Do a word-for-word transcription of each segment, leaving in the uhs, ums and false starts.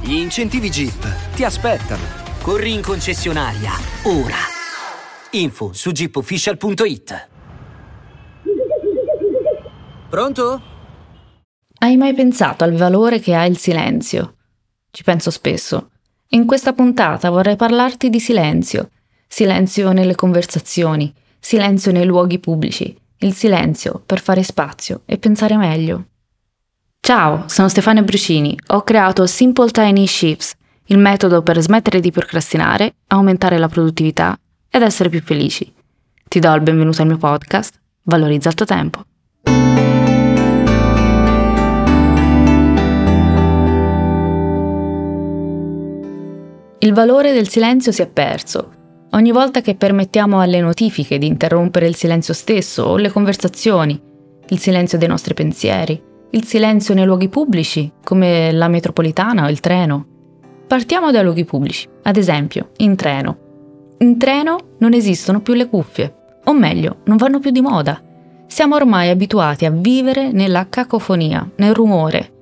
Gli incentivi Jeep ti aspettano. Corri in concessionaria, ora. Info su jeep official punto it. Pronto? Hai mai pensato al valore che ha il silenzio? Ci penso spesso. In questa puntata vorrei parlarti di silenzio. Silenzio nelle conversazioni, silenzio nei luoghi pubblici, il silenzio per fare spazio e pensare meglio. Ciao, sono Stefania Brucini, ho creato Simple Tiny Shifts, il metodo per smettere di procrastinare, aumentare la produttività ed essere più felici. Ti do il benvenuto al mio podcast, Valorizza il tuo tempo. Il valore del silenzio si è perso. Ogni volta che permettiamo alle notifiche di interrompere il silenzio stesso o le conversazioni, il silenzio dei nostri pensieri, il silenzio nei luoghi pubblici, come la metropolitana o il treno. Partiamo dai luoghi pubblici, ad esempio, in treno. In treno non esistono più le cuffie, o meglio, non vanno più di moda. Siamo ormai abituati a vivere nella cacofonia, nel rumore.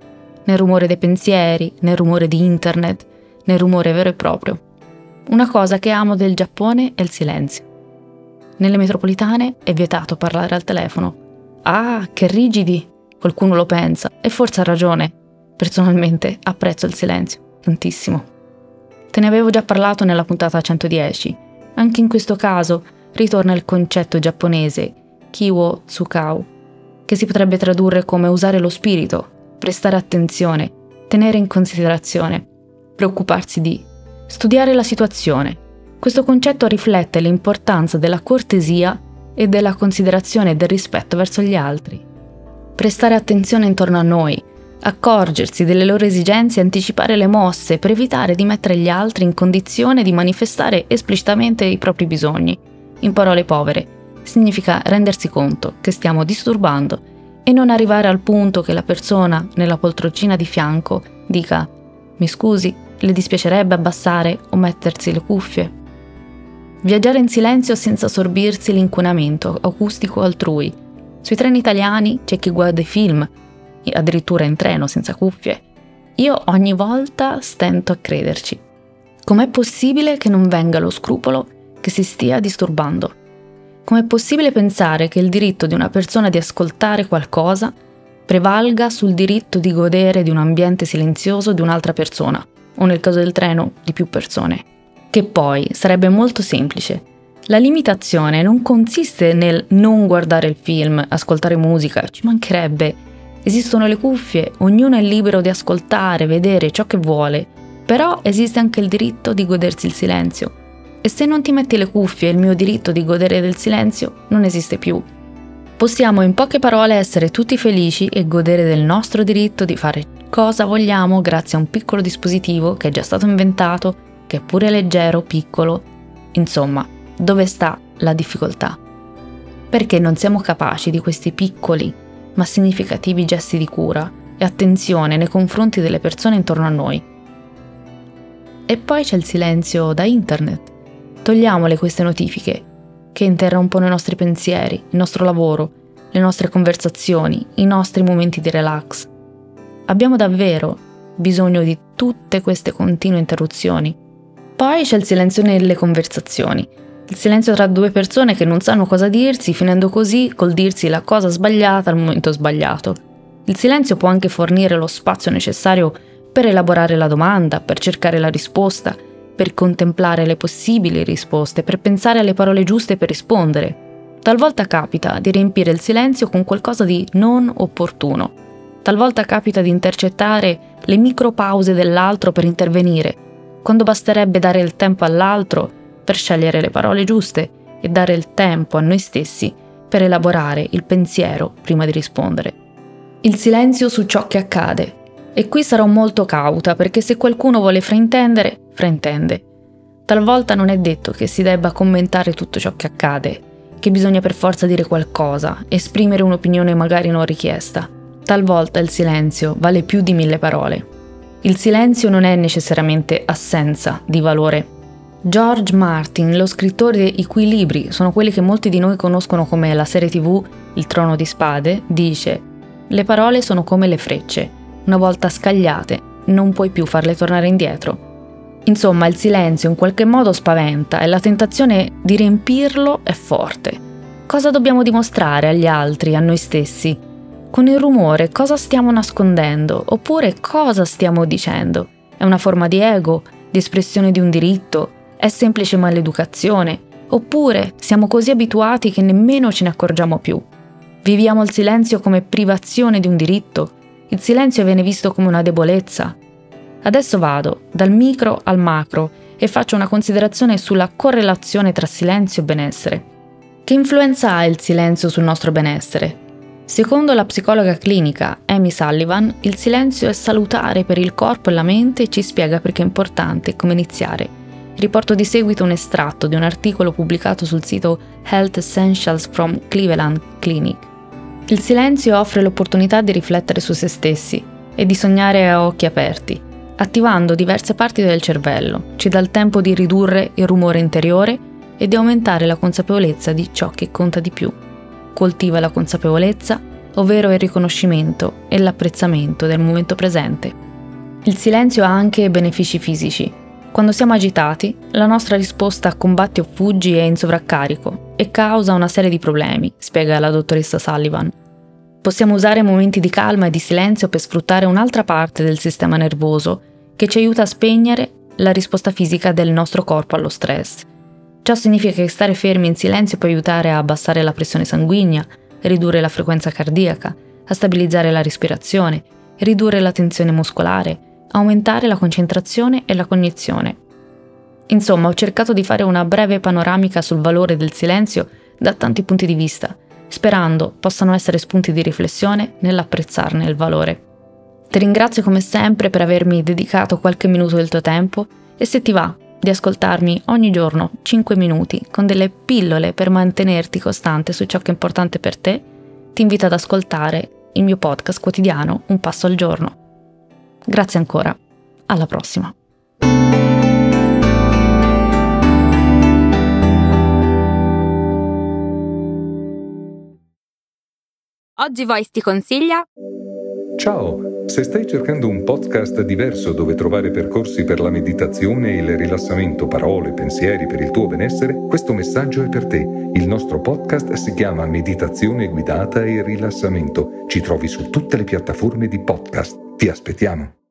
Nel rumore dei pensieri, nel rumore di internet, nel rumore vero e proprio. Una cosa che amo del Giappone è il silenzio. Nelle metropolitane è vietato parlare al telefono. Ah, che rigidi! Qualcuno lo pensa e forse ha ragione. Personalmente apprezzo il silenzio, tantissimo. Te ne avevo già parlato nella puntata centodieci. Anche in questo caso ritorna il concetto giapponese Kiwo Tsukau, che si potrebbe tradurre come usare lo spirito, prestare attenzione, tenere in considerazione, preoccuparsi di, studiare la situazione. Questo concetto riflette l'importanza della cortesia e della considerazione e del rispetto verso gli altri. Prestare attenzione intorno a noi, accorgersi delle loro esigenze e anticipare le mosse per evitare di mettere gli altri in condizione di manifestare esplicitamente i propri bisogni. In parole povere, significa rendersi conto che stiamo disturbando e non arrivare al punto che la persona nella poltroncina di fianco dica «Mi scusi, le dispiacerebbe abbassare o mettersi le cuffie?». Viaggiare in silenzio senza sorbirsi l'inquinamento acustico altrui. Sui treni italiani c'è chi guarda i film, addirittura in treno senza cuffie. Io ogni volta stento a crederci. Com'è possibile che non venga lo scrupolo che si stia disturbando? Com'è possibile pensare che il diritto di una persona di ascoltare qualcosa prevalga sul diritto di godere di un ambiente silenzioso di un'altra persona, o nel caso del treno di più persone? Che poi sarebbe molto semplice. La limitazione non consiste nel non guardare il film, ascoltare musica, ci mancherebbe. Esistono le cuffie, ognuno è libero di ascoltare, vedere ciò che vuole, però esiste anche il diritto di godersi il silenzio. E se non ti metti le cuffie, il mio diritto di godere del silenzio non esiste più. Possiamo in poche parole essere tutti felici e godere del nostro diritto di fare cosa vogliamo grazie a un piccolo dispositivo che è già stato inventato, che è pure leggero, piccolo, insomma. Dove sta la difficoltà? Perché non siamo capaci di questi piccoli ma significativi gesti di cura e attenzione nei confronti delle persone intorno a noi. E poi c'è il silenzio da internet. Togliamole queste notifiche che interrompono i nostri pensieri, il nostro lavoro, le nostre conversazioni, i nostri momenti di relax. Abbiamo davvero bisogno di tutte queste continue interruzioni. Poi c'è il silenzio nelle conversazioni. Il silenzio tra due persone che non sanno cosa dirsi, finendo così col dirsi la cosa sbagliata al momento sbagliato. Il silenzio può anche fornire lo spazio necessario per elaborare la domanda, per cercare la risposta, per contemplare le possibili risposte, per pensare alle parole giuste per rispondere. Talvolta capita di riempire il silenzio con qualcosa di non opportuno. Talvolta capita di intercettare le micropause dell'altro per intervenire, quando basterebbe dare il tempo all'altro per scegliere le parole giuste e dare il tempo a noi stessi per elaborare il pensiero prima di rispondere. Il silenzio su ciò che accade. E qui sarò molto cauta perché se qualcuno vuole fraintendere fraintende. Talvolta non è detto che si debba commentare tutto ciò che accade, che bisogna per forza dire qualcosa, esprimere un'opinione magari non richiesta. Talvolta il silenzio vale più di mille parole. Il silenzio non è necessariamente assenza di valore. George Martin, lo scrittore i cui libri sono quelli che molti di noi conoscono come la serie tivù Il Trono di Spade, dice: «Le parole sono come le frecce, una volta scagliate non puoi più farle tornare indietro». Insomma, il silenzio in qualche modo spaventa e la tentazione di riempirlo è forte. Cosa dobbiamo dimostrare agli altri, a noi stessi? Con il rumore cosa stiamo nascondendo? Oppure cosa stiamo dicendo? È una forma di ego, di espressione di un diritto? È semplice maleducazione? Oppure siamo così abituati che nemmeno ce ne accorgiamo più? Viviamo il silenzio come privazione di un diritto? Il silenzio viene visto come una debolezza? Adesso vado dal micro al macro e faccio una considerazione sulla correlazione tra silenzio e benessere. Che influenza ha il silenzio sul nostro benessere? Secondo la psicologa clinica Amy Sullivan, il silenzio è salutare per il corpo e la mente e ci spiega perché è importante e come iniziare. Riporto di seguito un estratto di un articolo pubblicato sul sito Health Essentials from Cleveland Clinic. Il silenzio offre l'opportunità di riflettere su se stessi e di sognare a occhi aperti, attivando diverse parti del cervello, ci dà il tempo di ridurre il rumore interiore e di aumentare la consapevolezza di ciò che conta di più. Coltiva la consapevolezza, ovvero il riconoscimento e l'apprezzamento del momento presente. Il silenzio ha anche benefici fisici. Quando siamo agitati, la nostra risposta a combatti o fuggi è in sovraccarico e causa una serie di problemi, spiega la dottoressa Sullivan. Possiamo usare momenti di calma e di silenzio per sfruttare un'altra parte del sistema nervoso, che ci aiuta a spegnere la risposta fisica del nostro corpo allo stress. Ciò significa che stare fermi in silenzio può aiutare a abbassare la pressione sanguigna, ridurre la frequenza cardiaca, a stabilizzare la respirazione, ridurre la tensione muscolare, aumentare la concentrazione e la cognizione. Insomma, ho cercato di fare una breve panoramica sul valore del silenzio da tanti punti di vista, sperando possano essere spunti di riflessione nell'apprezzarne il valore. Ti ringrazio come sempre per avermi dedicato qualche minuto del tuo tempo e se ti va di ascoltarmi ogni giorno cinque minuti con delle pillole per mantenerti costante su ciò che è importante per te, ti invito ad ascoltare il mio podcast quotidiano Un passo al giorno. Grazie ancora, alla prossima. Oggi Voice ti consiglia... Ciao! Se stai cercando un podcast diverso dove trovare percorsi per la meditazione e il rilassamento, parole, pensieri per il tuo benessere, questo messaggio è per te. Il nostro podcast si chiama Meditazione guidata e rilassamento. Ci trovi su tutte le piattaforme di podcast. Ti aspettiamo!